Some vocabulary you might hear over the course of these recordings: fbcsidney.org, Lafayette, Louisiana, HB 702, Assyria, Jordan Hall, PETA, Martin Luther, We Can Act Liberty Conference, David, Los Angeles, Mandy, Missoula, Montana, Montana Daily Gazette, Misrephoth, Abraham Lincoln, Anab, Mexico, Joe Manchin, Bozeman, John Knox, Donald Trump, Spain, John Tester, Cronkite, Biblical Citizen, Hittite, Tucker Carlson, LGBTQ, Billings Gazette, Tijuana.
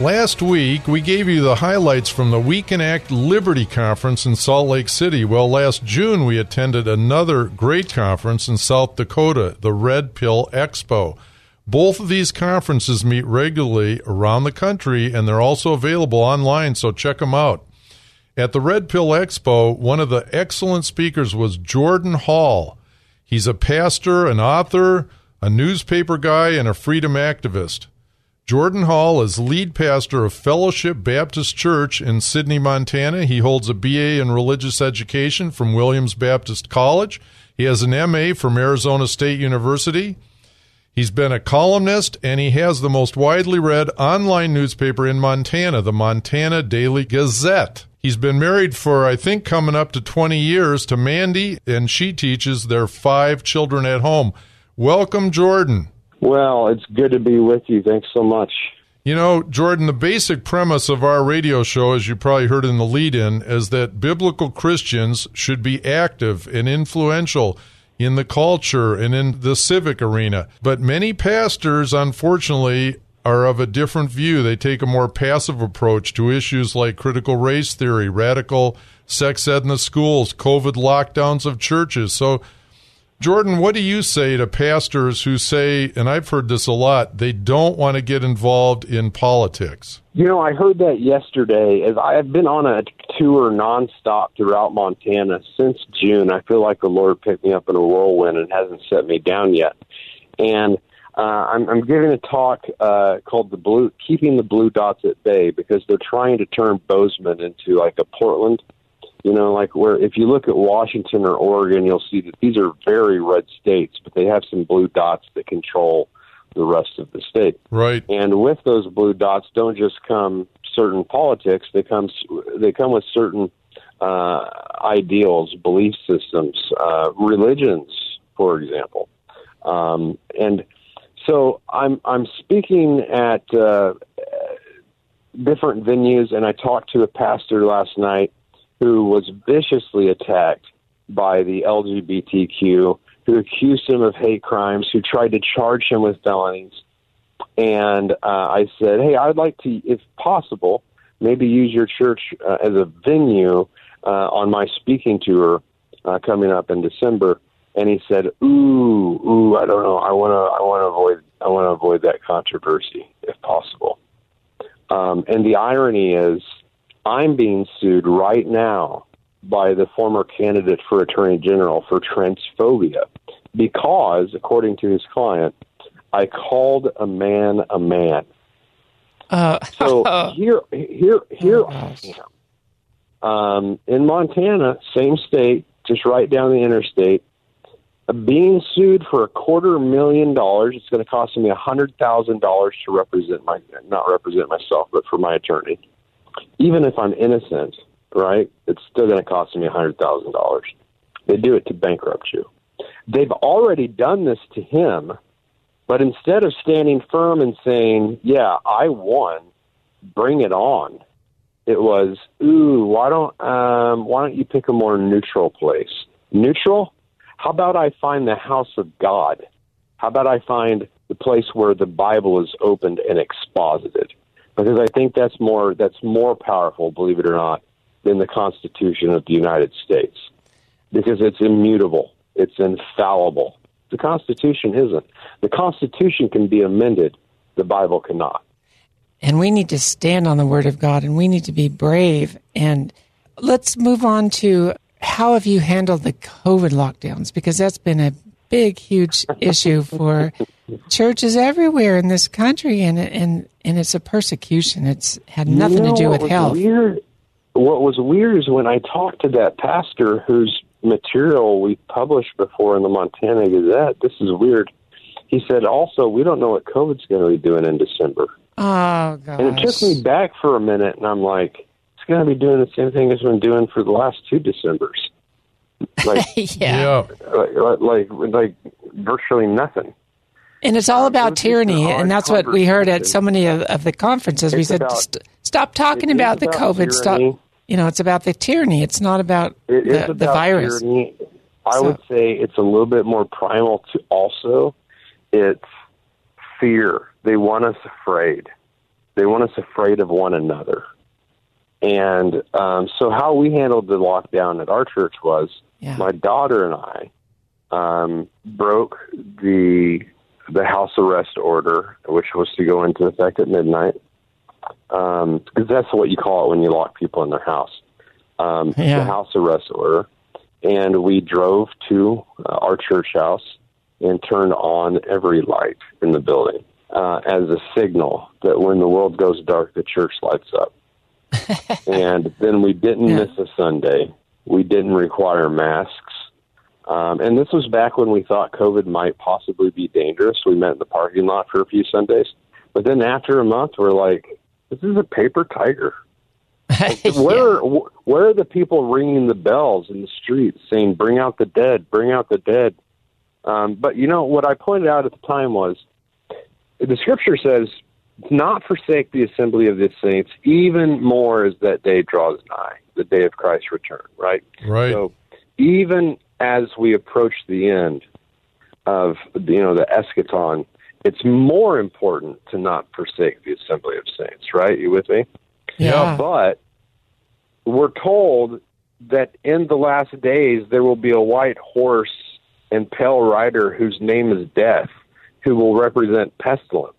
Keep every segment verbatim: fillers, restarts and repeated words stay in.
Last week, we gave you the highlights from the We Can Act Liberty Conference in Salt Lake City. Well, last June, we attended another great conference in South Dakota, the Red Pill Expo. Both of these conferences meet regularly around the country, and they're also available online, so check them out. At the Red Pill Expo, one of the excellent speakers was Jordan Hall. He's a pastor, an author, a newspaper guy, and a freedom activist. Jordan Hall is lead pastor of Fellowship Baptist Church in Sidney, Montana. He holds a B A in religious education from Williams Baptist College. He has an M A from Arizona State University. He's been a columnist, and he has the most widely read online newspaper in Montana, the Montana Daily Gazette. He's been married for, I think, coming up to twenty years to Mandy, and she teaches their five children at home. Welcome, Jordan. Well, it's good to be with you. Thanks so much. You know, Jordan, the basic premise of our radio show, as you probably heard in the lead-in, is that biblical Christians should be active and influential in the culture and in the civic arena. But many pastors, unfortunately, are of a different view. They take a more passive approach to issues like critical race theory, radical sex ed in the schools, COVID lockdowns of churches. So, Jordan, what do you say to pastors who say, and I've heard this a lot, they don't want to get involved in politics? You know, I heard that yesterday. As I've been on a tour nonstop throughout Montana since June. I feel like the Lord picked me up in a whirlwind and hasn't set me down yet. And uh, I'm, I'm giving a talk uh, called the Blue, Keeping the Blue Dots at Bay, because they're trying to turn Bozeman into like a Portland. You know, like where if you look at Washington or Oregon, you'll see that these are very red states, but they have some blue dots that control the rest of the state. Right. And with those blue dots, don't just come certain politics; they come they come with certain uh, ideals, belief systems, uh, religions, for example. Um, and so I'm I'm speaking at uh, different venues, and I talked to a pastor last night who was viciously attacked by the L G B T Q, who accused him of hate crimes, who tried to charge him with felonies. And uh, I said, hey, I'd like to, if possible, maybe use your church uh, as a venue uh, on my speaking tour uh, coming up in December. And he said, ooh, ooh, I don't know. I want to I want to avoid I want to avoid that controversy, if possible. Um, and the irony is, I'm being sued right now by the former candidate for attorney general for transphobia because, according to his client, I called a man a man. Uh, so here, here, here, I am um, in Montana, same state, just right down the interstate, being sued for a quarter million dollars. It's going to cost me a hundred thousand dollars to represent my, not represent myself, but for my attorney. Even if I'm innocent, right, it's still going to cost me one hundred thousand dollars. They do it to bankrupt you. They've already done this to him, but instead of standing firm and saying, yeah, I won, bring it on, it was, ooh, why don't um, why don't you pick a more neutral place? neutral? How about I find the house of God? How about I find the place where the Bible is opened and exposited? Because I think that's more that's more powerful, believe it or not, than the Constitution of the United States, because it's immutable. It's infallible. The Constitution isn't. The Constitution can be amended. The Bible cannot. And we need to stand on the Word of God, and we need to be brave. And let's move on to how have you handled the COVID lockdowns? Because that's been a big, huge issue for churches everywhere in this country, and and and it's a persecution. It's had nothing you know, to do with health. Weird, what was weird is when I talked to that pastor whose material we published before in the Montana Gazette, this is weird, he said, also, we don't know what COVID's going to be doing in December. Oh, gosh. And it took me back for a minute, and I'm like, it's going to be doing the same thing it's been doing for the last two Decembers. Like, yeah. Like, like, like virtually nothing. And it's all about tyranny, and that's what we heard at so many of, of the conferences. It's we said, about, st- stop talking about the about COVID. Tyranny. Stop. You know, it's about the tyranny. It's not about, it the, is about the virus. Tyranny. I so. would say it's a little bit more primal to also. It's fear. They want us afraid. They want us afraid of one another. And um, so how we handled the lockdown at our church was yeah. my daughter and I um, broke the the house arrest order, which was to go into effect at midnight, because um, that's what you call it when you lock people in their house, um, yeah. the house arrest order. And we drove to uh, our church house and turned on every light in the building uh, as a signal that when the world goes dark, the church lights up. And then we didn't yeah. miss a Sunday. We didn't require masks. Um, and this was back when we thought COVID might possibly be dangerous. We met in the parking lot for a few Sundays. But then after a month, we're like, this is a paper tiger. Like, where, yeah. where are the people ringing the bells in the streets saying, bring out the dead, bring out the dead? Um, but, you know, what I pointed out at the time was the Scripture says, not forsake the assembly of the saints, even more as that day draws nigh, the day of Christ's return, right? Right. So even as we approach the end of, you know, the eschaton, it's more important to not forsake the assembly of saints, right? You with me? Yeah. But we're told that in the last days there will be a white horse and pale rider whose name is Death, who will represent pestilence.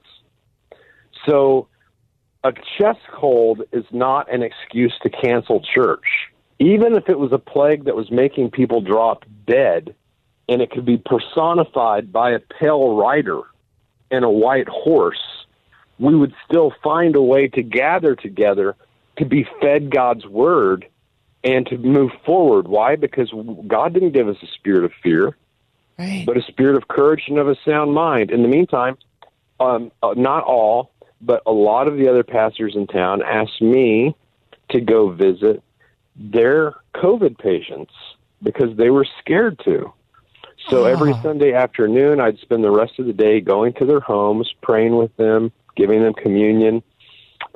So a chest cold is not an excuse to cancel church. Even if it was a plague that was making people drop dead, and it could be personified by a pale rider and a white horse, we would still find a way to gather together, to be fed God's word, and to move forward. Why? Because God didn't give us a spirit of fear, right, but a spirit of courage and of a sound mind. In the meantime, um, not all, but a lot of the other pastors in town asked me to go visit their COVID patients because they were scared to. So oh. every Sunday afternoon, I'd spend the rest of the day going to their homes, praying with them, giving them communion,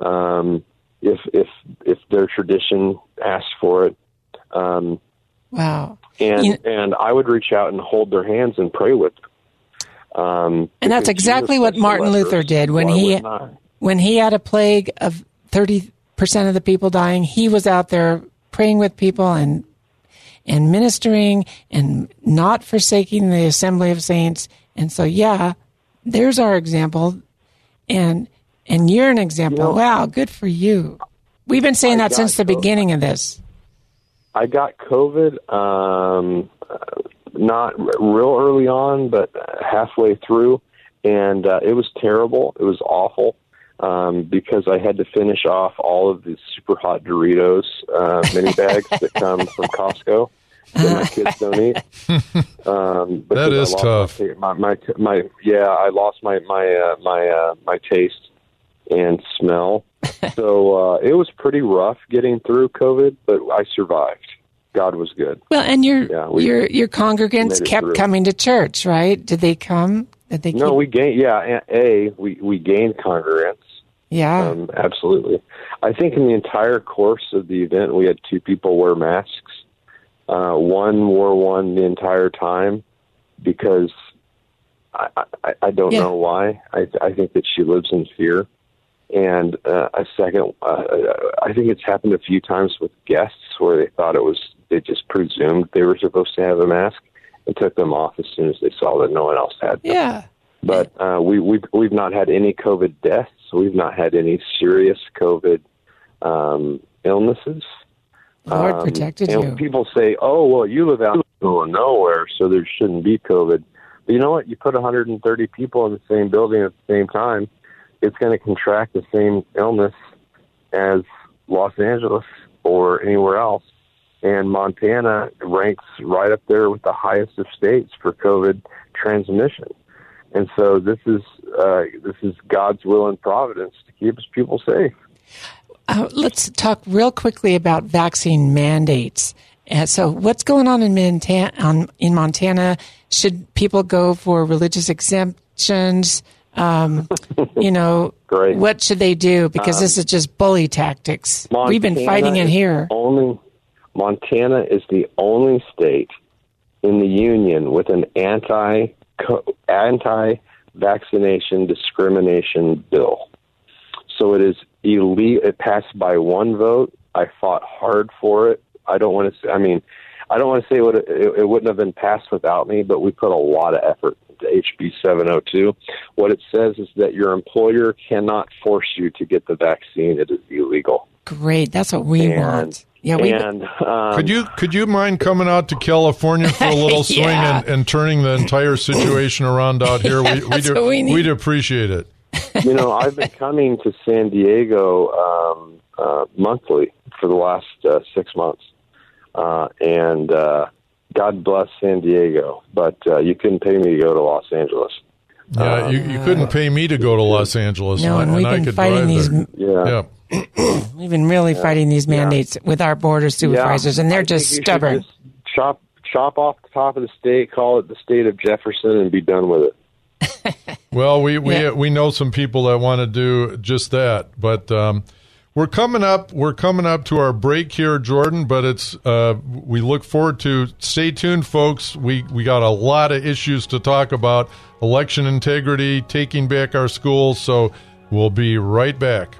um, if if if their tradition asked for it. Um, wow. And, you... and I would reach out and hold their hands and pray with them. Um, and that's exactly what Martin Luther did when he when he had a plague of thirty percent of the people dying. He was out there praying with people and and ministering and not forsaking the assembly of saints. And so, yeah, there's our example. And and you're an example. You know, wow, good for you. We've been saying I that since COVID. the beginning of this. I got COVID. Um, Not real early on, but halfway through, and uh, it was terrible. It was awful um, because I had to finish off all of the super hot Doritos uh, mini bags that come from Costco that my kids don't eat. Um, that is tough. My, my, my, yeah, I lost my my uh, my uh, my taste and smell, so uh, it was pretty rough getting through COVID, but I survived. God was good. Well, and your yeah, we, your your congregants kept through. coming to church, right? Did they come? Did they? No, keep... we gained. Yeah, a we we gained congregants. Yeah, um, absolutely. I think in the entire course of the event, we had two people wear masks, Uh, one wore one the entire time because I, I, I don't yeah. know why. I, I think that she lives in fear. And uh, a second, uh, I think it's happened a few times with guests where they thought it was, they just presumed they were supposed to have a mask and took them off as soon as they saw that no one else had them. Yeah. But uh, we, we've, we've not had any COVID deaths. We've not had any serious COVID um, illnesses. Lord um, protected and you. People say, oh, well, you live out in the middle of nowhere, so there shouldn't be COVID. But you know what? You put one hundred thirty people in the same building at the same time, it's going to contract the same illness as Los Angeles or anywhere else. And Montana ranks right up there with the highest of states for COVID transmission. And so this is uh, this is God's will and providence to keep His people safe. Uh, let's talk real quickly about vaccine mandates. Uh, so what's going on in Montana, um, in Montana? Should people go for religious exemptions? Um, you know, Great. What should they do? Because um, this is just bully tactics. Montana We've been fighting it here. Only, Montana is the only state in the union with an anti anti-vaccination discrimination bill. So it is elite. It passed by one vote. I fought hard for it. I don't want to say, I mean, I don't want to say what it, it, it wouldn't have been passed without me, but we put a lot of effort into H B seven oh two. What it says is that your employer cannot force you to get the vaccine. It is illegal. Great. That's what we and, want. Yeah, we and, um, could you could you mind coming out to California for a little swing yeah. and, and turning the entire situation around out here? yeah, we, we do, we we'd appreciate it. You know, I've been coming to San Diego um, uh, monthly for the last uh, six months, uh, and uh, God bless San Diego, but uh, you couldn't pay me to go to Los Angeles. Yeah, um, you, you couldn't pay me to go to Los Angeles. No, and, and we've and been I fighting these. There. Yeah. yeah. We've been really yeah. fighting these mandates yeah. with our border supervisors, yeah. and they're I just stubborn. Just chop, chop off the top of the state, call it the state of Jefferson, and be done with it. Well, we we, yeah. we know some people that want to do just that, but um, we're coming up. We're coming up to our break here, Jordan. But it's uh, we look forward to. Stay tuned, folks. We we got a lot of issues to talk about: election integrity, taking back our schools. So we'll be right back.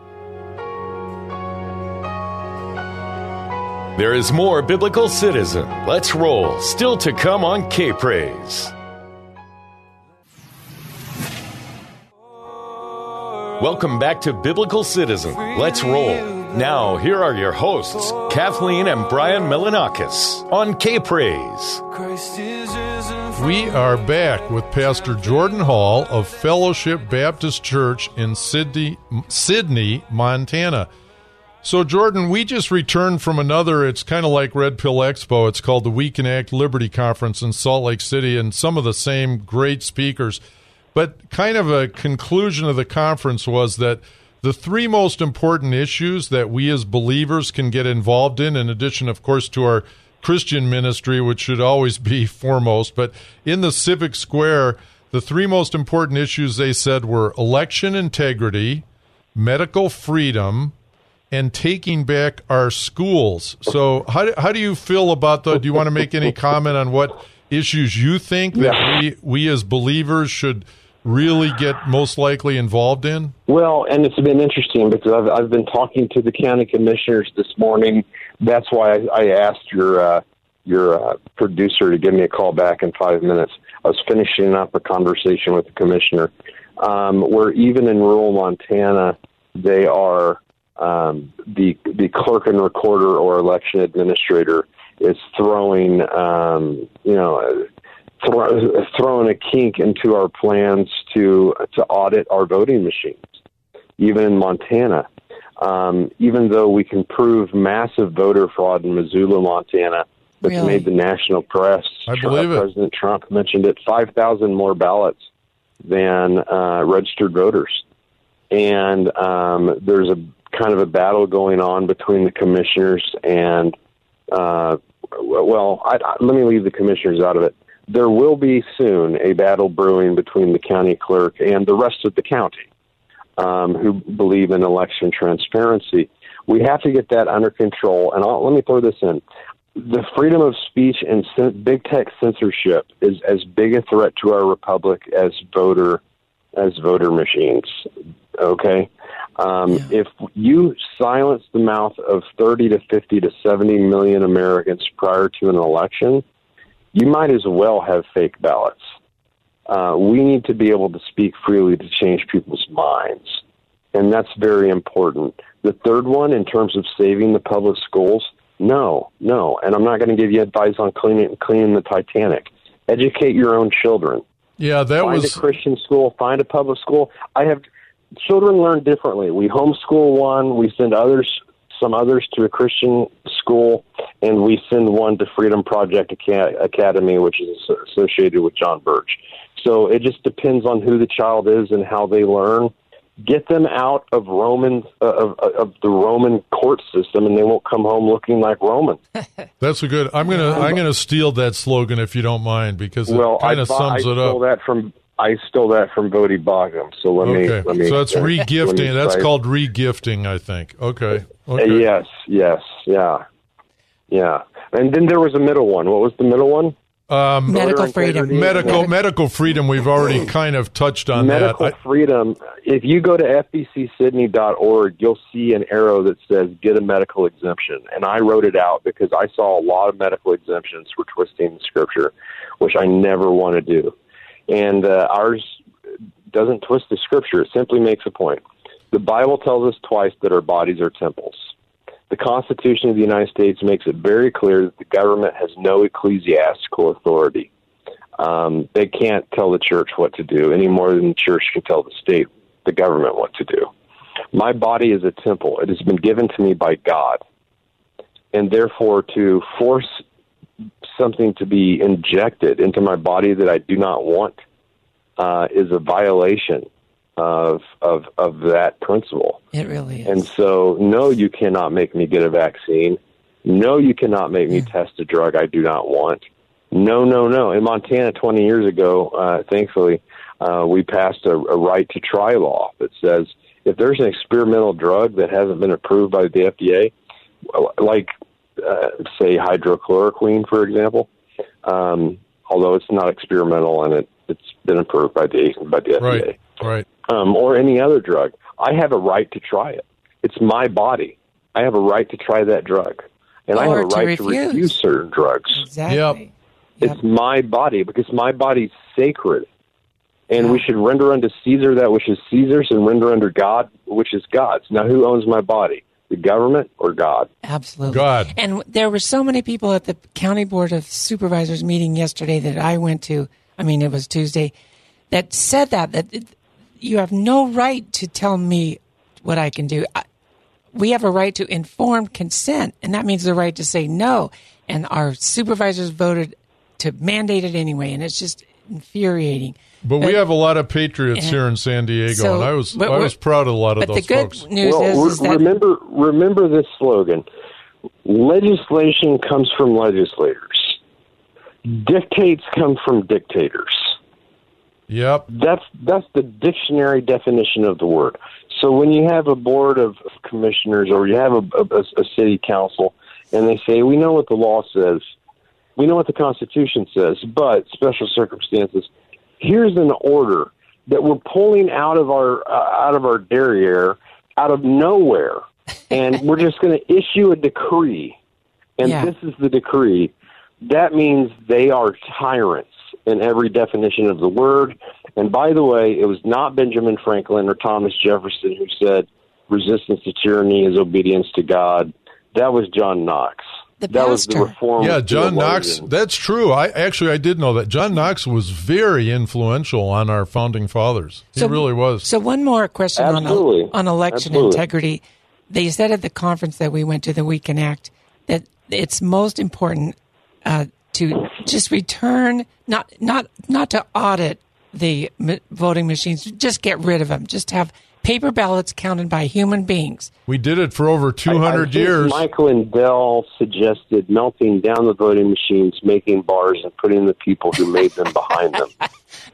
There is more Biblical Citizen. Let's roll. Still to come on K-Praise. Welcome back to Biblical Citizen. Let's roll. Now, here are your hosts, Kathleen and Brian Melonakis on K-Praise. We are back with Pastor Jordan Hall of Fellowship Baptist Church in Sidney, Sidney, Montana. So, Jordan, we just returned from another, it's kind of like Red Pill Expo. It's called the We Can Act Liberty Conference in Salt Lake City, and some of the same great speakers. But kind of a conclusion of the conference was that the three most important issues that we as believers can get involved in, in addition, of course, to our Christian ministry, which should always be foremost, but in the civic square, the three most important issues, they said, were election integrity, medical freedom, and taking back our schools. So how do, how do you feel about that? Do you want to make any comment on what issues you think that yeah. we, we as believers should really get most likely involved in? Well, and it's been interesting because I've, I've been talking to the county commissioners this morning. That's why I, I asked your, uh, your uh, producer to give me a call back in five minutes. I was finishing up a conversation with the commissioner, um, where even in rural Montana, they are... Um, the the clerk and recorder or election administrator is throwing um, you know thro- throwing a kink into our plans to to audit our voting machines, even in Montana. Um, even though we can prove massive voter fraud in Missoula, Montana, that's really? made the national press. I believe it. President Trump mentioned it. Five thousand more ballots than uh, registered voters, and um, there's a kind of a battle going on between the commissioners and, uh, well, I, I, let me leave the commissioners out of it. There will be soon a battle brewing between the county clerk and the rest of the county um, who believe in election transparency. We have to get that under control. And I'll, let me throw this in. the freedom of speech and big tech censorship is as big a threat to our republic as voter as voter machines. Okay, um, yeah. If you silence the mouth of thirty to fifty to seventy million Americans prior to an election, you might as well have fake ballots. Uh, we need to be able to speak freely to change people's minds, and that's very important. The third one, in terms of saving the public schools, no, no, and I'm not going to give you advice on cleaning, cleaning the Titanic. Educate your own children. Yeah, that find was... Find a Christian school, find a public school. I have... Children learn differently. We homeschool one, we send others, some others to a Christian school, and we send one to Freedom Project Academy, which is associated with John Birch. So it just depends on who the child is and how they learn. Get them out of Roman uh, of, of the Roman court system, and they won't come home looking like Romans. That's a good. I'm gonna I'm gonna steal that slogan if you don't mind, because well, it kind of sums I it up. That from. I stole that from Bodie Bogum, so let okay. me... let me. So that's uh, regifting. That's called regifting, I think. Okay. okay. Uh, yes, yes, yeah. Yeah. And then there was a middle one. What was the middle one? Um, medical freedom. Medical, medical freedom, we've already kind of touched on medical that. Medical freedom. If you go to f b c sidney dot org, you'll see an arrow that says, get a medical exemption. And I wrote it out because I saw a lot of medical exemptions for twisting the scripture, which I never want to do. And uh, ours doesn't twist the scripture. It simply makes a point. The Bible tells us twice that our bodies are temples. The Constitution of the United States makes it very clear that the government has no ecclesiastical authority. Um, they can't tell the church what to do any more than the church can tell the state, the government, what to do. My body is a temple. It has been given to me by God. And therefore, to force something to be injected into my body that I do not want uh, is a violation of of of that principle. It really is. And so, no, you cannot make me get a vaccine. No, you cannot make me yeah. test a drug I do not want. No, no, no. In Montana, twenty years ago, uh, thankfully, uh, we passed a, a right to try law that says if there's an experimental drug that hasn't been approved by the F D A, like Uh, say hydrochloroquine, for example, um, although it's not experimental and it, it's been approved by the by the right, F D A, right. Um, or any other drug, I have a right to try it. It's my body. I have a right to try that drug, and or I have a to right refuse. to refuse certain drugs. Exactly. Yep. Yep. It's my body because my body's sacred, and yep. we should render unto Caesar that which is Caesar's, and render unto God which is God's. Now, who owns my body? The government or God? Absolutely. God. And there were so many people at the County Board of Supervisors meeting yesterday that I went to, I mean, it was Tuesday, that said that, that it, you have no right to tell me what I can do. I, we have a right to informed consent, and that means the right to say no. And our supervisors voted to mandate it anyway, and it's just infuriating. But, but we have a lot of patriots and, here in San Diego, so, and I was I was proud of a lot of those folks. But the good news well, is, is that... Remember, remember this slogan, legislation comes from legislators. Dictates come from dictators. Yep. That's, that's the dictionary definition of the word. So when you have a board of commissioners or you have a, a, a city council, and they say, we know what the law says, we know what the Constitution says, but special circumstances... Here's an order that we're pulling out of our uh, out of our derriere, out of nowhere, and we're just going to issue a decree, and yeah. this is the decree. That means they are tyrants in every definition of the word. And by the way, it was not Benjamin Franklin or Thomas Jefferson who said resistance to tyranny is obedience to God. That was John Knox. The that was the reform. Yeah, John Knox. That's true. I actually I did know that John Knox was very influential on our founding fathers. He so, really was. So one more question Absolutely. on on election Absolutely. integrity. They said at the conference that we went to, the We Can Act, that it's most important uh, to just return, not not not to audit the voting machines. Just get rid of them. Just have paper ballots counted by human beings. We did it for over two hundred I, I years. Mike Lindell suggested melting down the voting machines, making bars, and putting the people who made them behind them.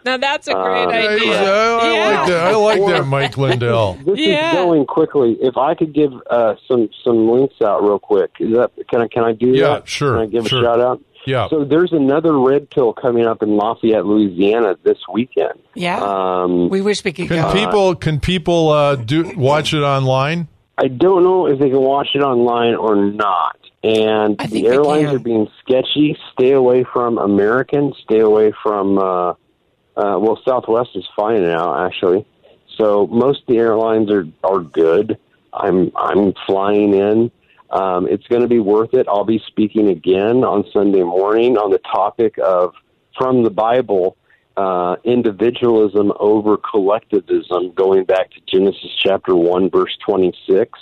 Now, that's a great um, idea. Yeah, I, yeah. Like that. I like that, Mike Lindell. This yeah. is going quickly. If I could give uh, some, some links out real quick. Is that, can, I, can I do yeah, that? Yeah, sure. Can I give sure. a shout-out? Yeah. So there's another Red Pill coming up in Lafayette, Louisiana this weekend. Yeah. Um, we wish we could can go. People, can people uh, do watch it online? I don't know if they can watch it online or not. And I the airlines are being sketchy. Stay away from American. Stay away from, uh, uh, well, Southwest is fine now, actually. So most of the airlines are, are good. I'm I'm flying in. Um, it's going to be worth it. I'll be speaking again on Sunday morning on the topic of, from the Bible, uh, individualism over collectivism, going back to Genesis chapter one, verse twenty-six.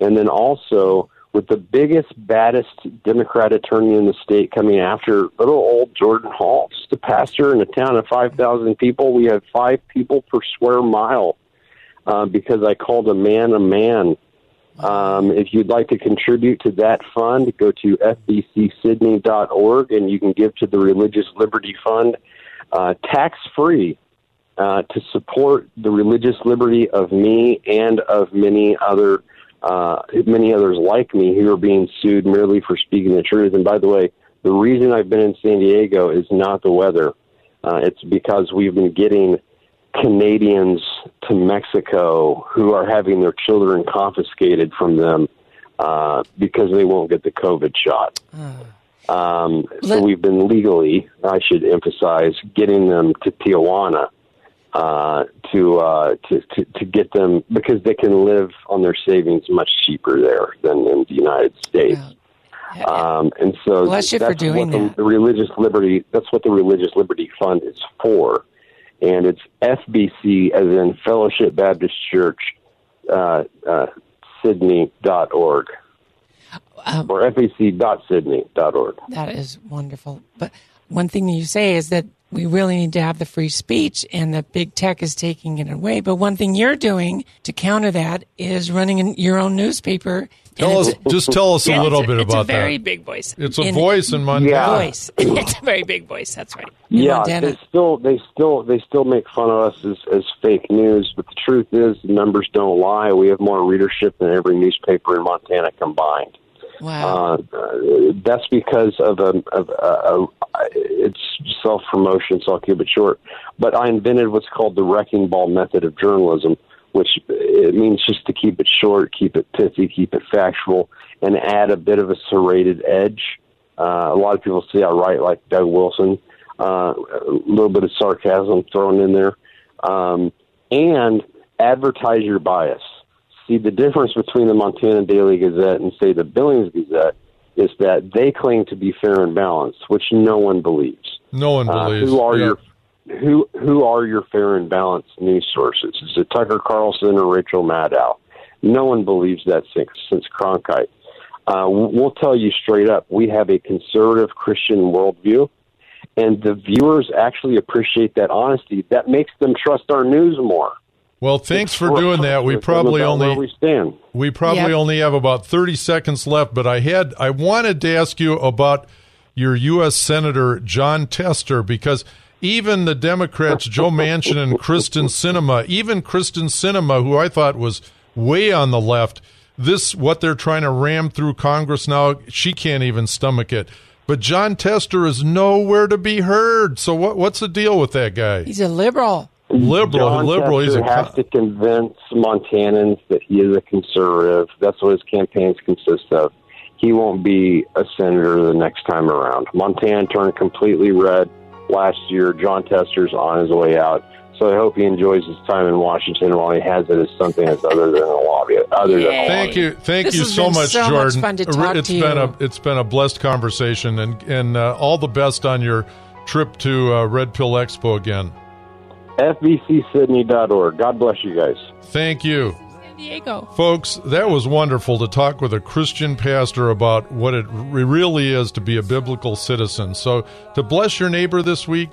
And then also with the biggest, baddest Democrat attorney in the state coming after little old Jordan Hall, just a pastor in a town of five thousand people. We have five people per square mile uh, because I called a man a man. Um, if you'd like to contribute to that fund, go to f b c sidney dot org, and you can give to the Religious Liberty Fund uh, tax-free uh, to support the religious liberty of me and of many other uh, many others like me who are being sued merely for speaking the truth. And by the way, the reason I've been in San Diego is not the weather. Uh, it's because we've been getting Canadians to Mexico who are having their children confiscated from them uh, because they won't get the COVID shot. Uh, um, let, so we've been legally, I should emphasize, getting them to Tijuana uh, to, uh, to, to to get them because they can live on their savings much cheaper there than in the United States. Yeah. Um, and so that's what the, the religious liberty. That's what the Religious Liberty Fund is for. And it's F B C, as in Fellowship Baptist Church, uh, uh, Sidney dot org. Um, or F B C dot Sidney dot org. That is wonderful. But one thing that you say is that we really need to have the free speech and that big tech is taking it away. But one thing you're doing to counter that is running your own newspaper. Tell us, just tell us a little bit about that. It's a very big voice. It's a voice in Montana. Voice. It's a very big voice. That's right. Yeah, they still, they still, they still make fun of us as, as fake news. But the truth is, the numbers don't lie. We have more readership than every newspaper in Montana combined. Wow. Uh, that's because of a, of a, a it's self-promotion, so I'll keep it short. But I invented what's called the wrecking ball method of journalism, which it means just to keep it short, keep it pithy, keep it factual, and add a bit of a serrated edge. Uh, a lot of people see I write like Doug Wilson, uh, a little bit of sarcasm thrown in there, um, and advertise your bias. See, the difference between the Montana Daily Gazette and, say, the Billings Gazette is that they claim to be fair and balanced, which no one believes. No one believes. Uh, who are yeah. your who who are your fair and balanced news sources? Is it Tucker Carlson or Rachel Maddow? No one believes that since, since Cronkite. Uh, we'll tell you straight up, we have a conservative Christian worldview, and the viewers actually appreciate that honesty. That makes them trust our news more. Well, thanks for doing that. We probably only we, stand. we probably yep. only have about thirty seconds left, but I had I wanted to ask you about your U S Senator John Tester, because even the Democrats, Joe Manchin and Kristen Sinema, even Kristen Sinema, who I thought was way on the left, this what they're trying to ram through Congress now, she can't even stomach it. But John Tester is nowhere to be heard. So what what's the deal with that guy? He's a liberal. Liberal, John liberal. He's a has to convince Montanans that he is a conservative. That's what his campaigns consist of. He won't be a senator the next time around. Montana turned completely red last year. John Tester's on his way out. So I hope he enjoys his time in Washington while he has it as something that's other than a lobby. Other than a thank lobby. you, thank this you so much, so Jordan. Much fun to talk it's to been you. a it's been a blessed conversation, and and uh, all the best on your trip to uh, Red Pill Expo again. f b c sidney dot org. God bless you guys. Thank you. San Diego. Folks, that was wonderful to talk with a Christian pastor about what it really is to be a biblical citizen. So to bless your neighbor this week,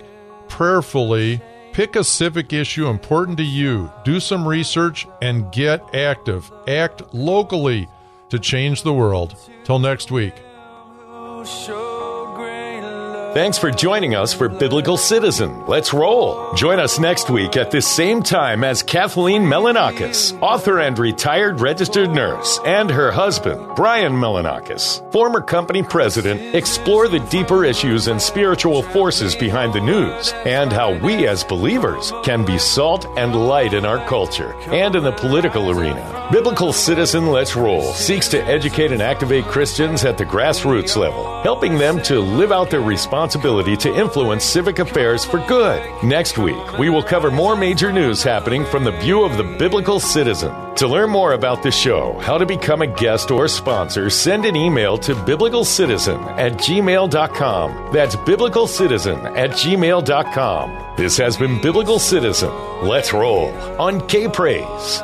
prayerfully Pick a civic issue important to you, do some research, and get active. Act locally to change the world. Till next week. Thanks for joining us for Biblical Citizen. Let's roll. Join us next week at this same time as Kathleen Melonakis, author and retired registered nurse, and her husband, Brian Melonakis, former company president, explore the deeper issues and spiritual forces behind the news and how we as believers can be salt and light in our culture and in the political arena. Biblical Citizen Let's Roll seeks to educate and activate Christians at the grassroots level, helping them to live out their responsibility responsibility to influence civic affairs for good. Next week, we will cover more major news happening from the view of the biblical citizen. To learn more about the show, how to become a guest or sponsor, send an email to biblical citizen at gmail dot com. That's biblical citizen at gmail dot com. This has been Biblical Citizen. Let's roll on K-Praise.